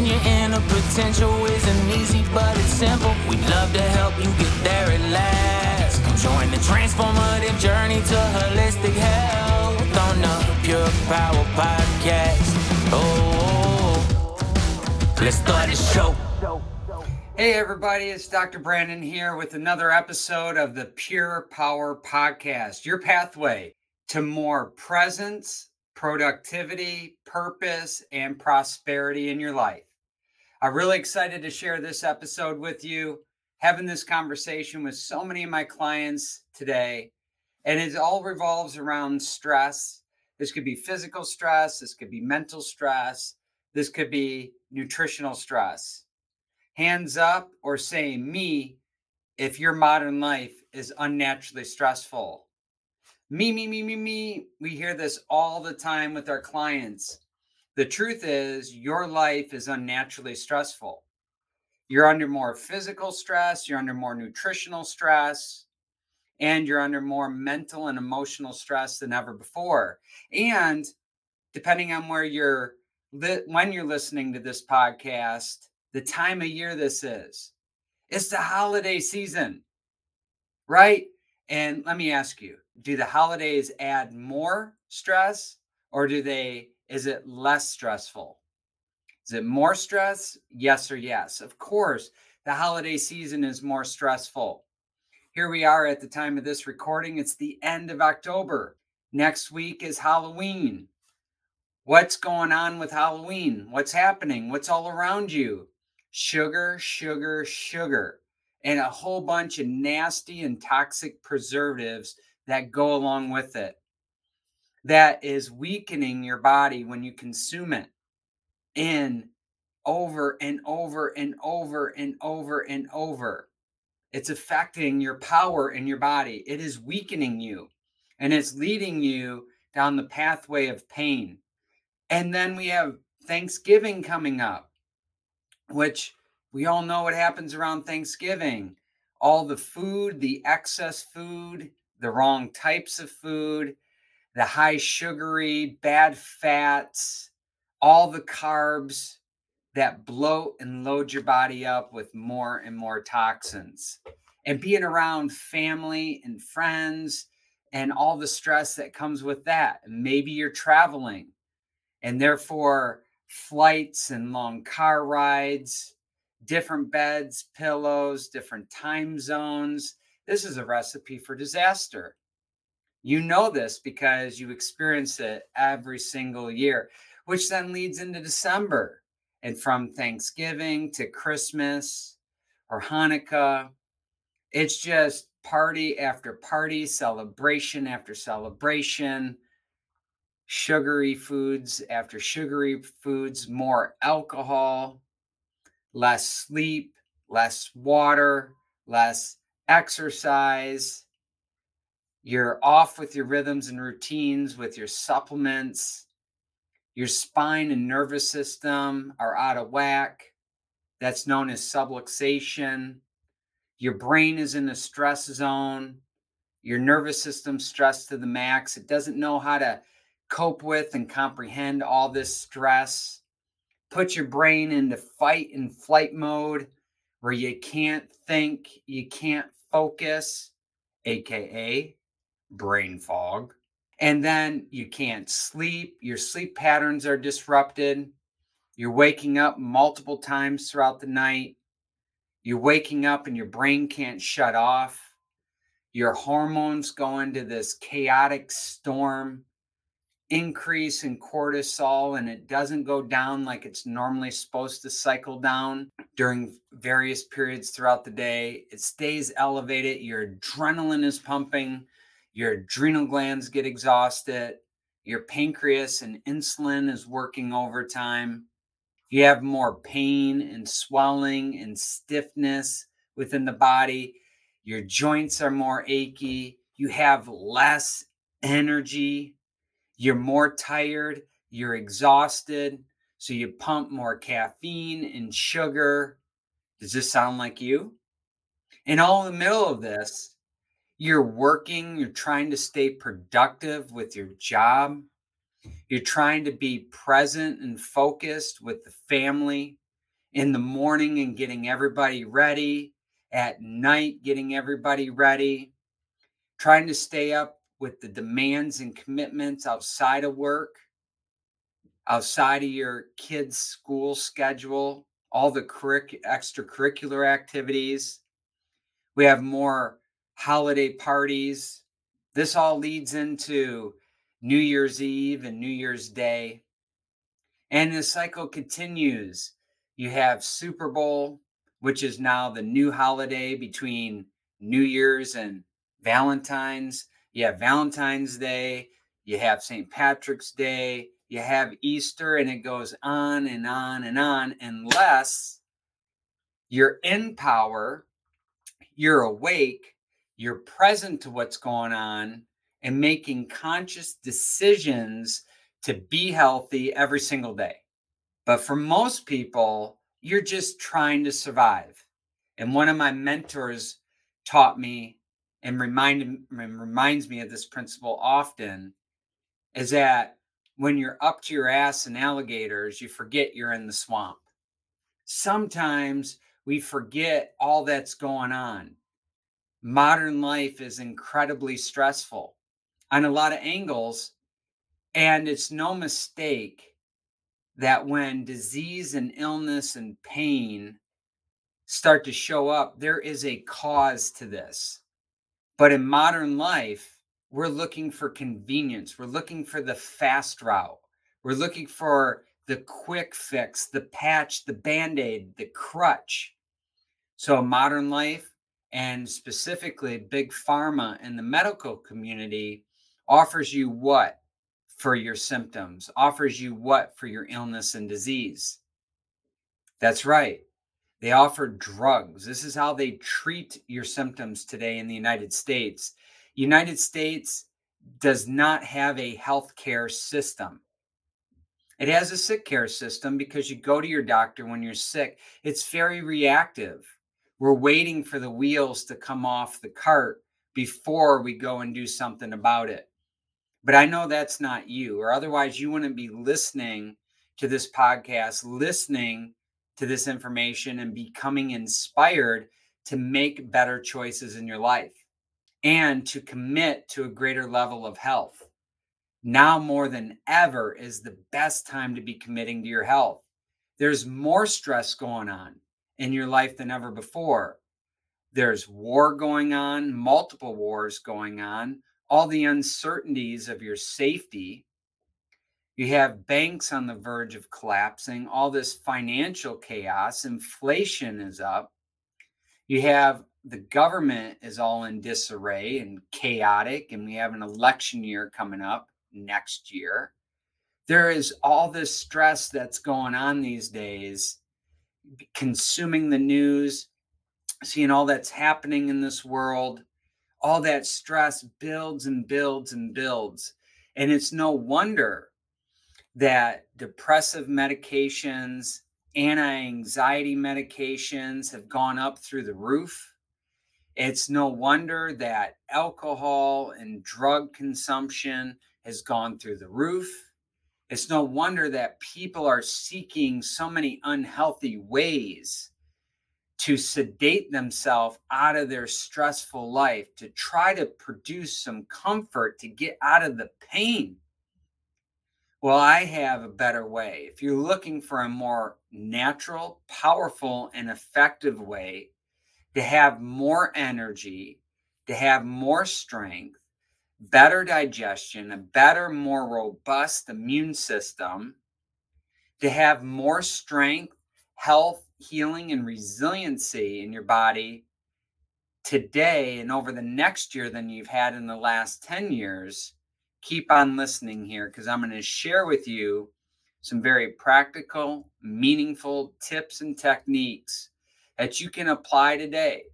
Unleashing your inner potential isn't easy, but it's simple. We'd love to help you get there at last. Come join the transformative journey to holistic health on the Pure Power Podcast. Oh, let's start the show. Hey everybody, it's Dr. Brandon here with another episode of the Pure Power Podcast, your pathway to more presence, productivity, purpose, and prosperity in your life. I'm really excited to share this episode with you, having this conversation with so many of my clients today, and it all revolves around stress. This could be physical stress, this could be mental stress, this could be nutritional stress. Hands up or say me if your modern life is unnaturally stressful. Me. We hear this all the time with our clients. The truth is your life is unnaturally stressful. You're under more physical stress, you're under more nutritional stress, and you're under more mental and emotional stress than ever before. And depending on where you're, when you're listening to this podcast, the time of year this is. It's the holiday season, right? And let me ask you, do the holidays add more stress or is it less stressful? Is it more stress? Yes or yes. Of course, the holiday season is more stressful. Here we are at the time of this recording. It's the end of October. Next week is Halloween. What's going on with Halloween? What's happening? What's all around you? Sugar, and a whole bunch of nasty and toxic preservatives that go along with it. That is weakening your body when you consume it over and over. It's affecting your power in your body. It is weakening you, and it's leading you down the pathway of pain. And then we have Thanksgiving coming up, which we all know what happens around Thanksgiving. All the food, the excess food, the wrong types of food, the high sugary, bad fats, all the carbs that bloat and load your body up with more and more toxins. And being around family and friends and all the stress that comes with that. Maybe you're traveling and therefore flights and long car rides, different beds, pillows, different time zones. This is a recipe for disaster. You know this because you experience it every single year, which then leads into December. And from Thanksgiving to Christmas or Hanukkah, it's just party after party, celebration after celebration. Sugary foods after sugary foods, more alcohol, less sleep, less water, less exercise. You're off with your rhythms and routines, with your supplements. Your spine and nervous system are out of whack. That's known as subluxation. Your brain is in a stress zone. Your nervous system stressed to the max. It doesn't know how to cope with and comprehend all this stress. Put your brain into fight and flight mode where you can't think, you can't focus, aka brain fog. And then you can't sleep. Your sleep patterns are disrupted. You're waking up multiple times throughout the night. You're waking up and your brain can't shut off. Your hormones go into this chaotic storm. Increase in cortisol, and it doesn't go down like it's normally supposed to cycle down during various periods throughout the day. It stays elevated. Your adrenaline is pumping. Your adrenal glands get exhausted. Your pancreas and insulin is working overtime. You have more pain and swelling and stiffness within the body. Your joints are more achy. You have less energy. You're more tired, you're exhausted, so you pump more caffeine and sugar. Does this sound like you? And all in the middle of this, you're working, you're trying to stay productive with your job. You're trying to be present and focused with the family, in the morning and getting everybody ready, at night getting everybody ready, trying to stay up with the demands and commitments outside of work, outside of your kids' school schedule, all the extracurricular activities. We have more holiday parties. This all leads into New Year's Eve and New Year's Day. And the cycle continues. You have Super Bowl, which is now the new holiday between New Year's and Valentine's. You have Valentine's Day. You have St. Patrick's Day. You have Easter, and it goes on and on and on, unless you're in power, you're awake, you're present to what's going on, and making conscious decisions to be healthy every single day. But for most people, you're just trying to survive. And one of my mentors taught me and reminds me of this principle often, is that when you're up to your ass in alligators, you forget you're in the swamp. Sometimes we forget all that's going on. Modern life is incredibly stressful on a lot of angles. And it's no mistake that when disease and illness and pain start to show up, there is a cause to this. But in modern life, we're looking for convenience. We're looking for the fast route. We're looking for the quick fix, the patch, the Band-Aid, the crutch. So modern life, and specifically big pharma and the medical community, offers you what for your symptoms, offers you what for your illness and disease. That's right. They offer drugs. This is how they treat your symptoms today in the United States. United States does not have a healthcare system. It has a sick care system because you go to your doctor when you're sick. It's very reactive. We're waiting for the wheels to come off the cart before we go and do something about it. But I know that's not you, or otherwise you wouldn't be listening to this podcast, listening to this information, and becoming inspired to make better choices in your life, and to commit to a greater level of health. Now more than ever is the best time to be committing to your health. There's more stress going on in your life than ever before. There's war going on, multiple wars going on, all the uncertainties of your safety. You have banks on the verge of collapsing, all this financial chaos, inflation is up. You have the government is all in disarray and chaotic, and we have an election year coming up next year. There is all this stress that's going on these days, consuming the news, seeing all that's happening in this world. All that stress builds and builds and builds. And it's no wonder that depressive medications, anti-anxiety medications have gone up through the roof. It's no wonder that alcohol and drug consumption has gone through the roof. It's no wonder that people are seeking so many unhealthy ways to sedate themselves out of their stressful life, to try to produce some comfort, to get out of the pain. Well, I have a better way. If you're looking for a more natural, powerful, and effective way to have more energy, to have more strength, better digestion, a better, more robust immune system, to have more strength, health, healing, and resiliency in your body today and over the next year than you've had in the last 10 years, keep on listening here, because I'm going to share with you some very practical, meaningful tips and techniques that you can apply today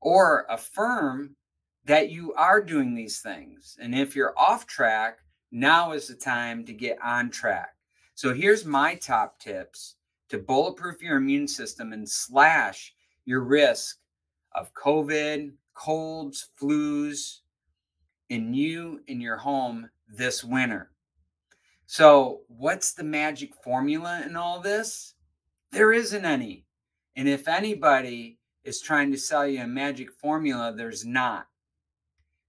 or affirm that you are doing these things. And if you're off track, now is the time to get on track. So here's my top tips to bulletproof your immune system and slash your risk of COVID, colds, flus in your home this winter. So what's the magic formula in all this? There isn't any. And if anybody is trying to sell you a magic formula, there's not.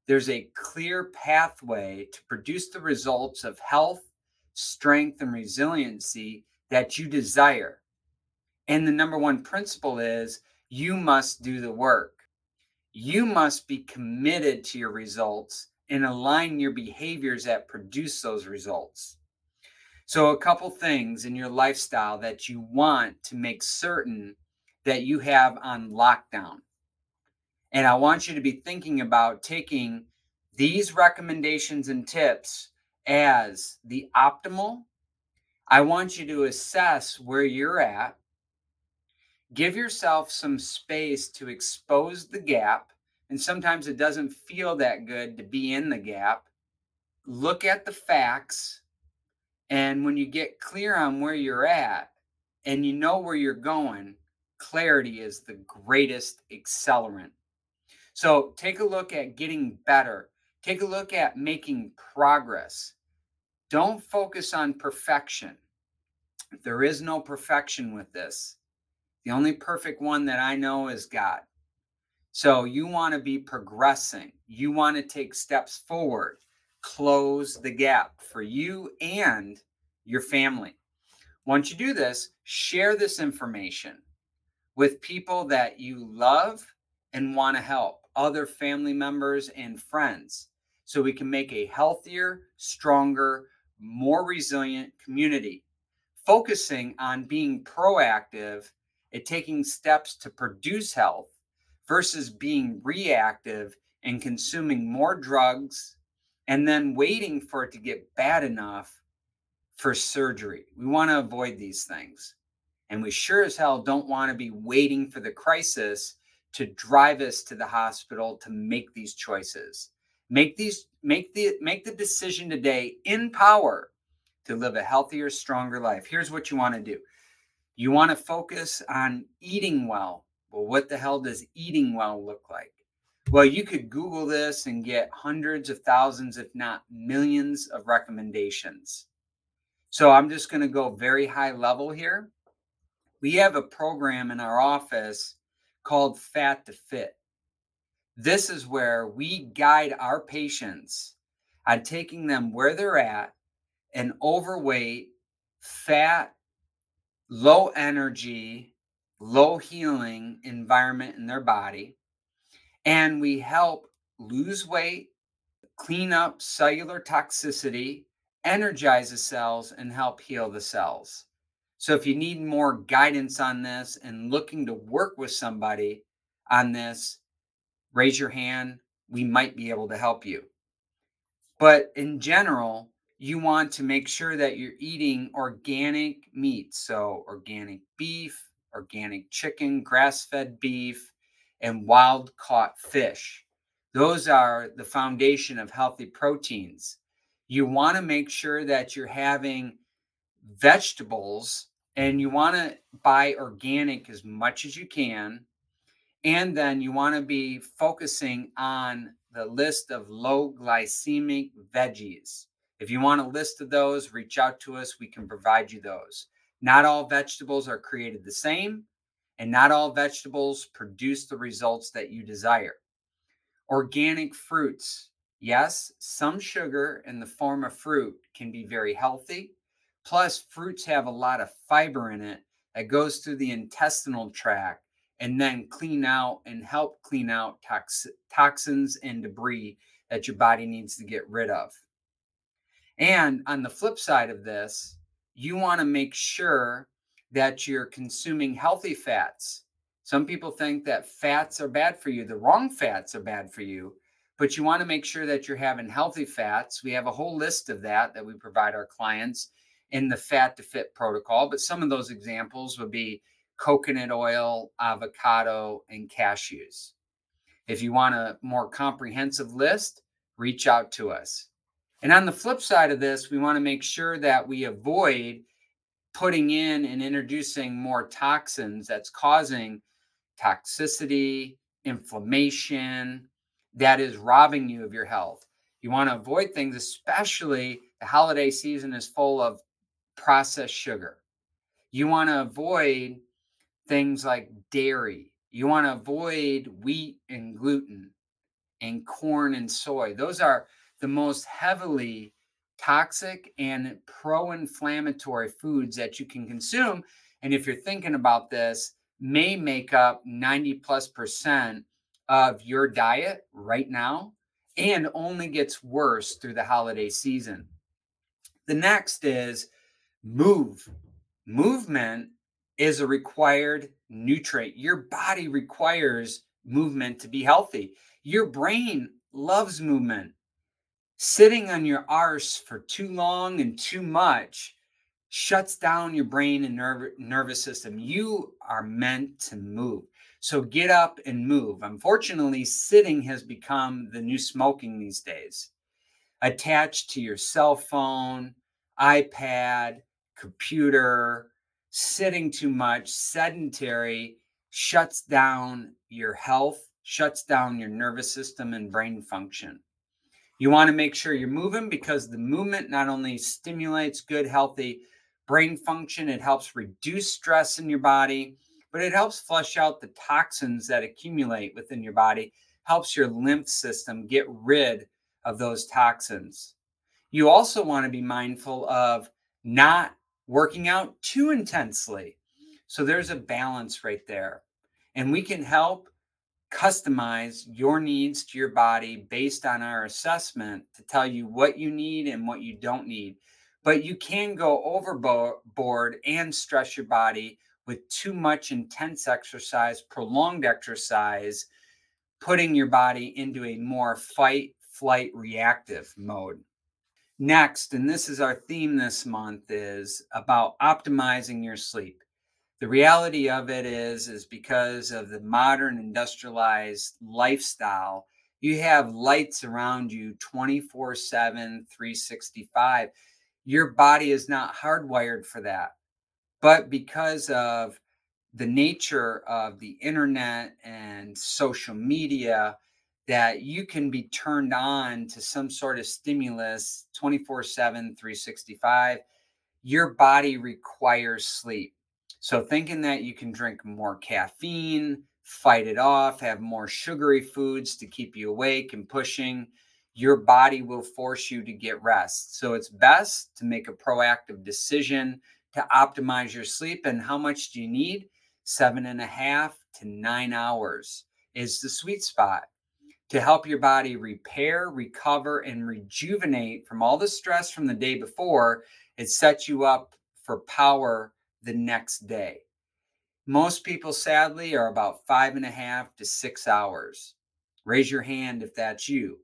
There's a clear pathway to produce the results of health, strength, and resiliency that you desire. And the number one principle is you must do the work. You must be committed to your results and align your behaviors that produce those results. So a couple things in your lifestyle that you want to make certain that you have on lockdown. And I want you to be thinking about taking these recommendations and tips as the optimal. I want you to assess where you're at. Give yourself some space to expose the gap. And sometimes it doesn't feel that good to be in the gap. Look at the facts. And when you get clear on where you're at and you know where you're going, clarity is the greatest accelerant. So take a look at getting better. Take a look at making progress. Don't focus on perfection. There is no perfection with this. The only perfect one that I know is God. So you want to be progressing. You want to take steps forward. Close the gap for you and your family. Once you do this, share this information with people that you love and want to help, other family members and friends, so we can make a healthier, stronger, more resilient community, focusing on being proactive and taking steps to produce health versus being reactive and consuming more drugs and then waiting for it to get bad enough for surgery. We want to avoid these things. And we sure as hell don't want to be waiting for the crisis to drive us to the hospital to make these choices. Make the decision today in power to live a healthier, stronger life. Here's what you want to do. You want to focus on eating well. Well, what the hell does eating well look like? Well, you could Google this and get hundreds of thousands, if not millions, of recommendations. So I'm just going to go very high level here. We have a program in our office called Fat to Fit. This is where we guide our patients on taking them where they're at, an overweight, fat, low energy, low healing environment in their body. And we help lose weight, clean up cellular toxicity, energize the cells, and help heal the cells. So if you need more guidance on this and looking to work with somebody on this, raise your hand. We might be able to help you. But in general, you want to make sure that you're eating organic meat. So organic beef, organic chicken, grass-fed beef, and wild-caught fish. Those are the foundation of healthy proteins. You want to make sure that you're having vegetables, and you want to buy organic as much as you can. And then you want to be focusing on the list of low glycemic veggies. If you want a list of those, reach out to us. We can provide you those. Not all vegetables are created the same, and not all vegetables produce the results that you desire. Organic fruits. Yes, some sugar in the form of fruit can be very healthy. Plus, fruits have a lot of fiber in it that goes through the intestinal tract and then help clean out toxins and debris that your body needs to get rid of. And on the flip side of this, you want to make sure that you're consuming healthy fats. Some people think that fats are bad for you. The wrong fats are bad for you, but you want to make sure that you're having healthy fats. We have a whole list of that we provide our clients in the Fat to Fit protocol, but some of those examples would be coconut oil, avocado, and cashews. If you want a more comprehensive list, reach out to us. And on the flip side of this, we want to make sure that we avoid putting in and introducing more toxins that's causing toxicity, inflammation, that is robbing you of your health. You want to avoid things, especially the holiday season is full of processed sugar. You want to avoid things like dairy. You want to avoid wheat and gluten and corn and soy. Those are the most heavily toxic and pro-inflammatory foods that you can consume. And if you're thinking about this, may make up 90+% of your diet right now and only gets worse through the holiday season. The next is move. Movement is a required nutrient. Your body requires movement to be healthy. Your brain loves movement. Sitting on your arse for too long and too much shuts down your brain and nervous system. You are meant to move. So get up and move. Unfortunately, sitting has become the new smoking these days. Attached to your cell phone, iPad, computer, sitting too much, sedentary, shuts down your health, shuts down your nervous system and brain function. You want to make sure you're moving because the movement not only stimulates good, healthy brain function, it helps reduce stress in your body, but it helps flush out the toxins that accumulate within your body, helps your lymph system get rid of those toxins. You also want to be mindful of not working out too intensely. So there's a balance right there. And we can help customize your needs to your body based on our assessment to tell you what you need and what you don't need. But you can go overboard and stress your body with too much intense exercise, prolonged exercise, putting your body into a more fight, flight, reactive mode. Next, and this is our theme this month, is about optimizing your sleep. The reality of it is because of the modern industrialized lifestyle, you have lights around you 24/7, 365. Your body is not hardwired for that. But because of the nature of the internet and social media, that you can be turned on to some sort of stimulus 24/7, 365, your body requires sleep. So thinking that you can drink more caffeine, fight it off, have more sugary foods to keep you awake and pushing, your body will force you to get rest. So it's best to make a proactive decision to optimize your sleep. And how much do you need? 7.5 to 9 hours is the sweet spot to help your body repair, recover, and rejuvenate from all the stress from the day before. It sets you up for power the next day. Most people, sadly, are about 5.5 to 6 hours. Raise your hand if that's you.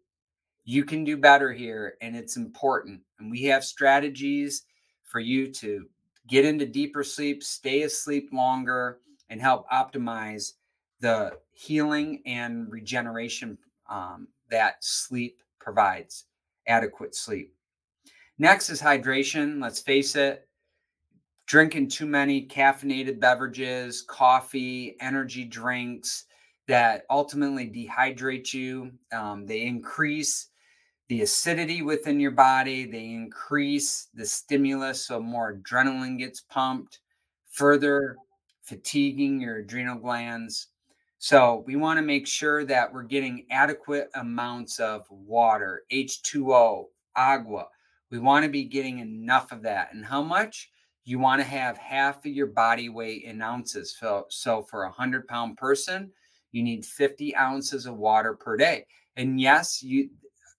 You can do better here, and it's important. And we have strategies for you to get into deeper sleep, stay asleep longer, and help optimize the healing and regeneration that sleep provides, adequate sleep. Next is hydration. Let's face it, drinking too many caffeinated beverages, coffee, energy drinks that ultimately dehydrate you. They increase the acidity within your body. They increase the stimulus, so more adrenaline gets pumped, further fatiguing your adrenal glands. So we want to make sure that we're getting adequate amounts of water, H2O, agua. We want to be getting enough of that. And how much? You want to have half of your body weight in ounces. So for a 100-pound person, you need 50 ounces of water per day. And yes,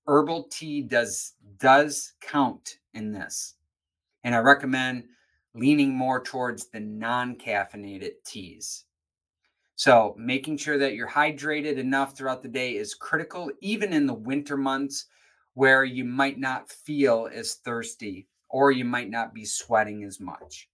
herbal tea does count in this. And I recommend leaning more towards the non-caffeinated teas. So making sure that you're hydrated enough throughout the day is critical, even in the winter months where you might not feel as thirsty or you might not be sweating as much.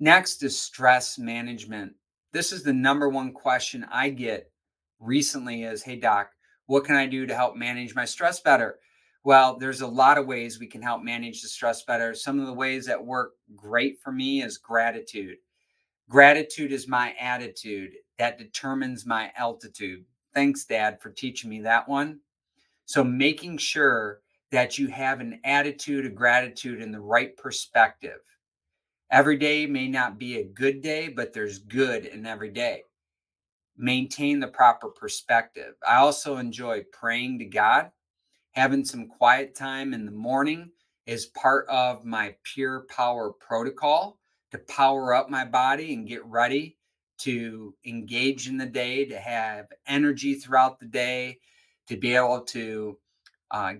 Next is stress management. This is the number one question I get recently is, hey, doc, what can I do to help manage my stress better? Well, there's a lot of ways we can help manage the stress better. Some of the ways that work great for me is gratitude. Gratitude is my attitude that determines my altitude. Thanks, Dad, for teaching me that one. So making sure that you have an attitude of gratitude in the right perspective. Every day may not be a good day, but there's good in every day. Maintain the proper perspective. I also enjoy praying to God. Having some quiet time in the morning is part of my Pure Power Protocol to power up my body and get ready to engage in the day, to have energy throughout the day, to be able to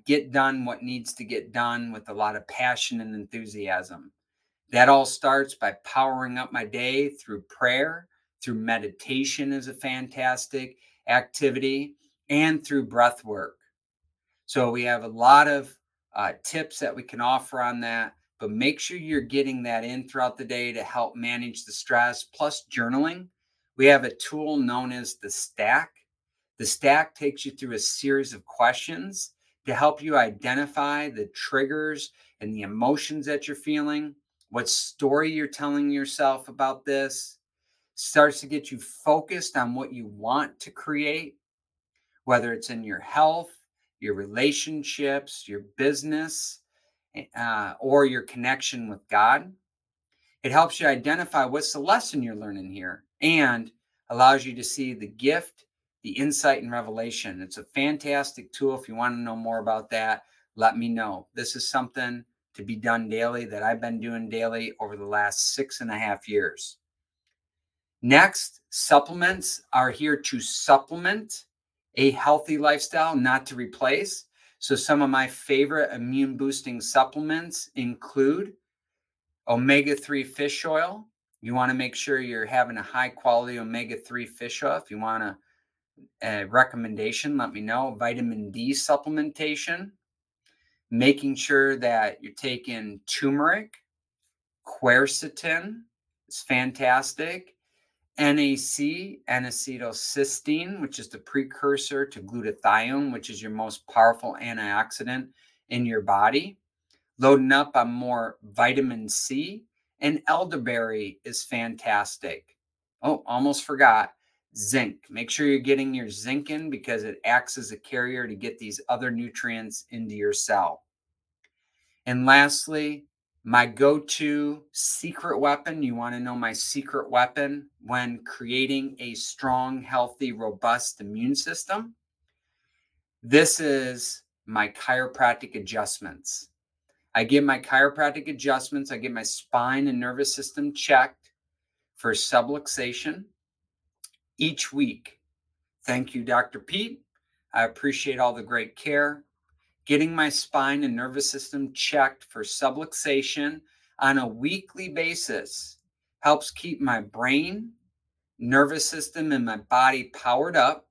get done what needs to get done with a lot of passion and enthusiasm. That all starts by powering up my day through prayer, through meditation is a fantastic activity, and through breath work. So we have a lot of tips that we can offer on that, but make sure you're getting that in throughout the day to help manage the stress, plus journaling. We have a tool known as the Stack. The Stack takes you through a series of questions to help you identify the triggers and the emotions that you're feeling, what story you're telling yourself about this. Starts to get you focused on what you want to create, whether it's in your health, your relationships, your business, or your connection with God. It helps you identify what's the lesson you're learning here and allows you to see the gift, the insight, and revelation. It's a fantastic tool. If you want to know more about that, let me know. This is something to be done daily that I've been doing daily over the last 6.5 years. Next, supplements are here to supplement a healthy lifestyle, not to replace. So some of my favorite immune boosting supplements include omega-3 fish oil. You want to make sure you're having a high quality omega-3 fish oil. If you want a recommendation, let me know. Vitamin D supplementation, making sure that you're taking turmeric, quercetin, it's fantastic. NAC, N-acetylcysteine, which is the precursor to glutathione, which is your most powerful antioxidant in your body. Loading up on more vitamin C, and elderberry is fantastic. Oh, almost forgot. Zinc. Make sure you're getting your zinc in because it acts as a carrier to get these other nutrients into your cell. And lastly, my go-to secret weapon. You want to know my secret weapon when creating a strong, healthy, robust immune system? This is my chiropractic adjustments. I get my chiropractic adjustments. I get my spine and nervous system checked for subluxation each week. Thank you, Dr. Pete. I appreciate all the great care. Getting my spine and nervous system checked for subluxation on a weekly basis helps keep my brain, nervous system, and my body powered up.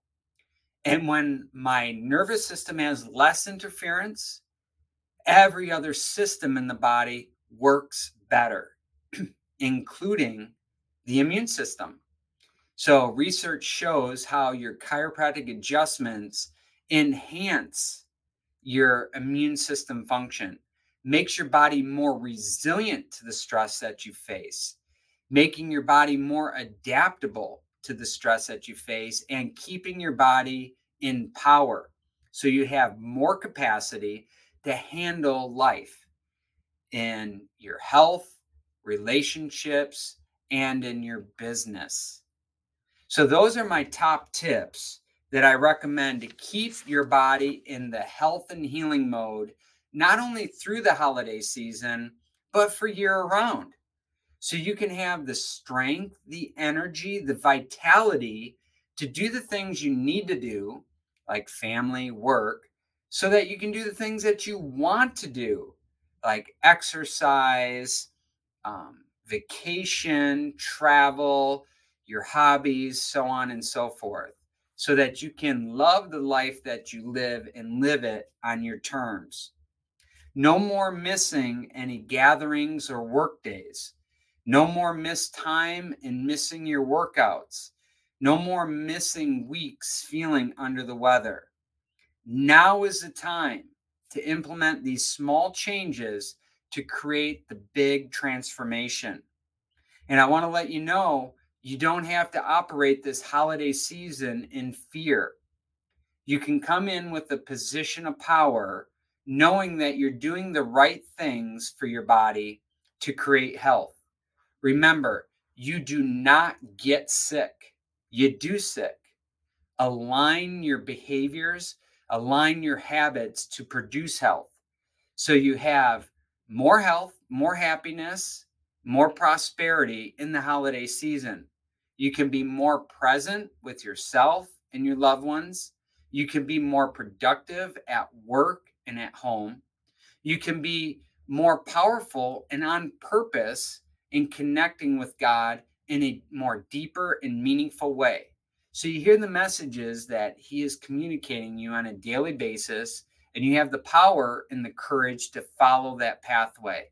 And when my nervous system has less interference, every other system in the body works better, including the immune system. So research shows how your chiropractic adjustments enhance your immune system function, makes your body more resilient to the stress that you face, making your body more adaptable to the stress that you face, and keeping your body in power so you have more capacity to handle life in your health, relationships, and in your business. So those are my top tips that I recommend to keep your body in the health and healing mode, not only through the holiday season, but for year round. So you can have the strength, the energy, the vitality to do the things you need to do, like family, work, so that you can do the things that you want to do, like exercise, vacation, travel, your hobbies, so on and so forth, so that you can love the life that you live and live it on your terms. No more missing any gatherings or work days. No more missed time and missing your workouts. No more missing weeks feeling under the weather. Now is the time to implement these small changes to create the big transformation. And I want to let you know, you don't have to operate this holiday season in fear. You can come in with a position of power, knowing that you're doing the right things for your body to create health. Remember, you do not get sick. You do sick. Align your behaviors, align your habits to produce health. So you have more health, more happiness, more prosperity in the holiday season. You can be more present with yourself and your loved ones. You can be more productive at work and at home. You can be more powerful and on purpose in connecting with God in a more deeper and meaningful way. So you hear the messages that He is communicating you on a daily basis, and you have the power and the courage to follow that pathway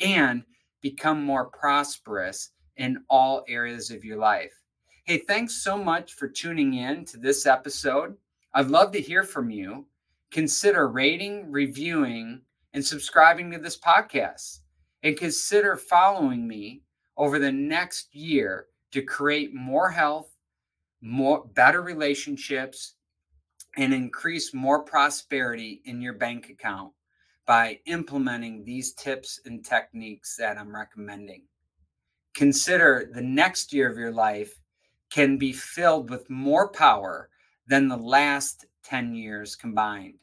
and become more prosperous in all areas of your life. Hey, thanks so much for tuning in to this episode. I'd love to hear from you. Consider rating, reviewing, and subscribing to this podcast. And consider following me over the next year to create more health, more better relationships, and increase more prosperity in your bank account by implementing these tips and techniques that I'm recommending. Consider the next year of your life can be filled with more power than the last 10 years combined.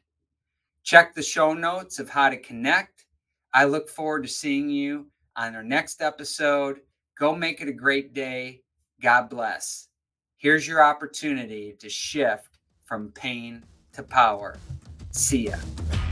Check the show notes of how to connect. I look forward to seeing you on our next episode. Go make it a great day. God bless. Here's your opportunity to shift from pain to power. See ya.